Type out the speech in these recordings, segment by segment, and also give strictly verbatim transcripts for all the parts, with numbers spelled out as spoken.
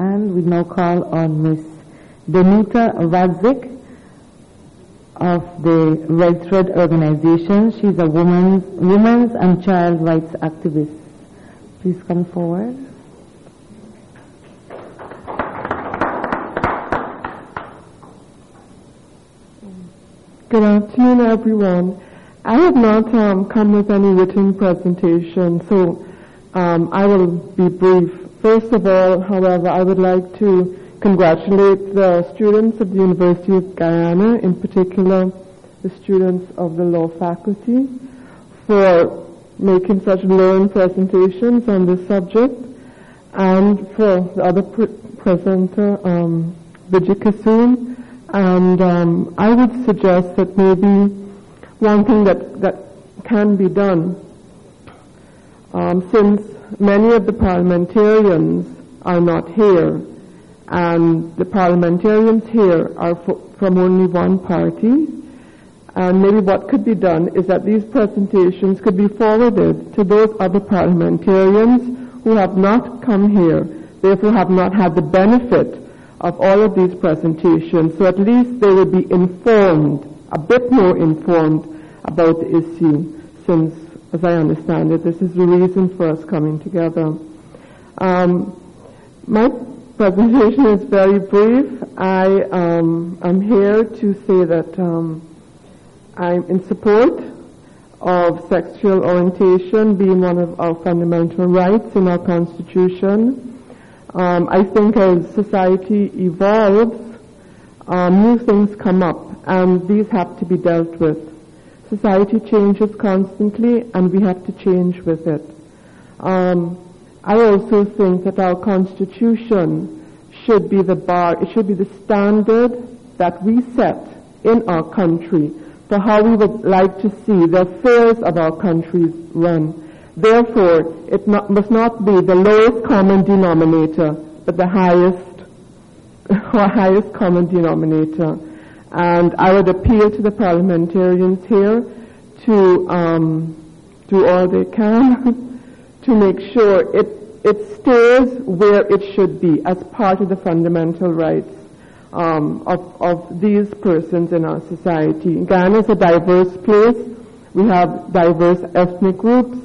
And we now call on Miz Danuta Radzik of the Red Thread Organization. She's a woman's, women's and child rights activist. Please come forward. Good afternoon, everyone. I have not um, come with any written presentation, so um, I will be brief. First of all, however, I would like to congratulate the students of the University of Guyana, in particular the students of the law faculty, for making such learned presentations on this subject, and for the other pre presenter, um, Vijay Kasoon. And um, I would suggest that maybe one thing that, that can be done, um, since many of the parliamentarians are not here, and the parliamentarians here are from only one party, and maybe what could be done is that these presentations could be forwarded to those other parliamentarians who have not come here, therefore have not had the benefit of all of these presentations, so at least they would be informed, a bit more informed about the issue, since, as I understand it, this is the reason for us coming together. Um, my presentation is very brief. I um, am here to say that um, I'm in support of sexual orientation being one of our fundamental rights in our Constitution. Um, I think as society evolves, um, new things come up, and these have to be dealt with. Society changes constantly, and we have to change with it. Um, I also think that our Constitution should be the bar, it should be the standard that we set in our country for how we would like to see the affairs of our countries run. Therefore, it not, must not be the lowest common denominator, but the highest, or highest common denominator. And I would appeal to the parliamentarians here to um, do all they can to make sure it, it stays where it should be as part of the fundamental rights um, of, of these persons in our society. Ghana is a diverse place. We have diverse ethnic groups,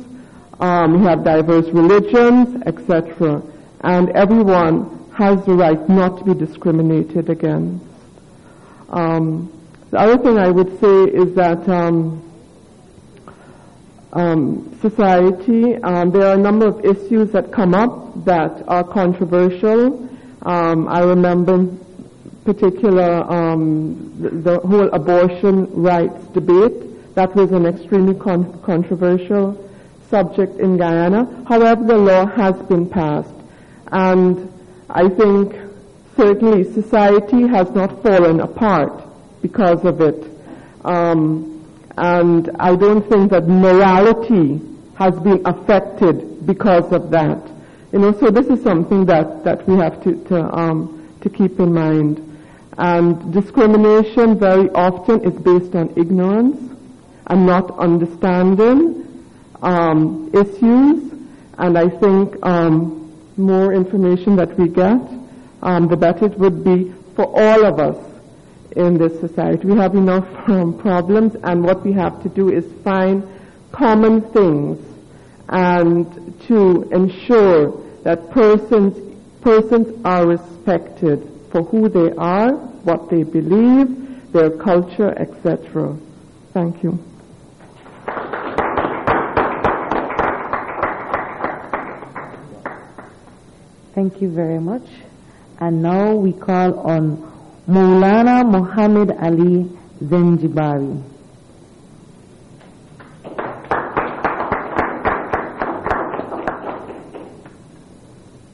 um, we have diverse religions, et cetera. And everyone has the right not to be discriminated against. Um, the other thing I would say is that um, Um, society, um, there are a number of issues that come up that are controversial. Um, I remember in particular um, the, the whole abortion rights debate. That was an extremely con controversial subject in Guyana. However, the law has been passed, and I think certainly society has not fallen apart because of it. Um, And I don't think that morality has been affected because of that. You know, so this is something that, that we have to, to, um, to keep in mind. And discrimination very often is based on ignorance and not understanding um, issues. And I think um, more information that we get, um, the better it would be for all of us in this society. We have enough um, problems, and what we have to do is find common things and to ensure that persons persons are respected for who they are, what they believe, their culture, et cetera. Thank you. Thank you very much. And now we call on Moulana Muhammad Ali Zanjibari.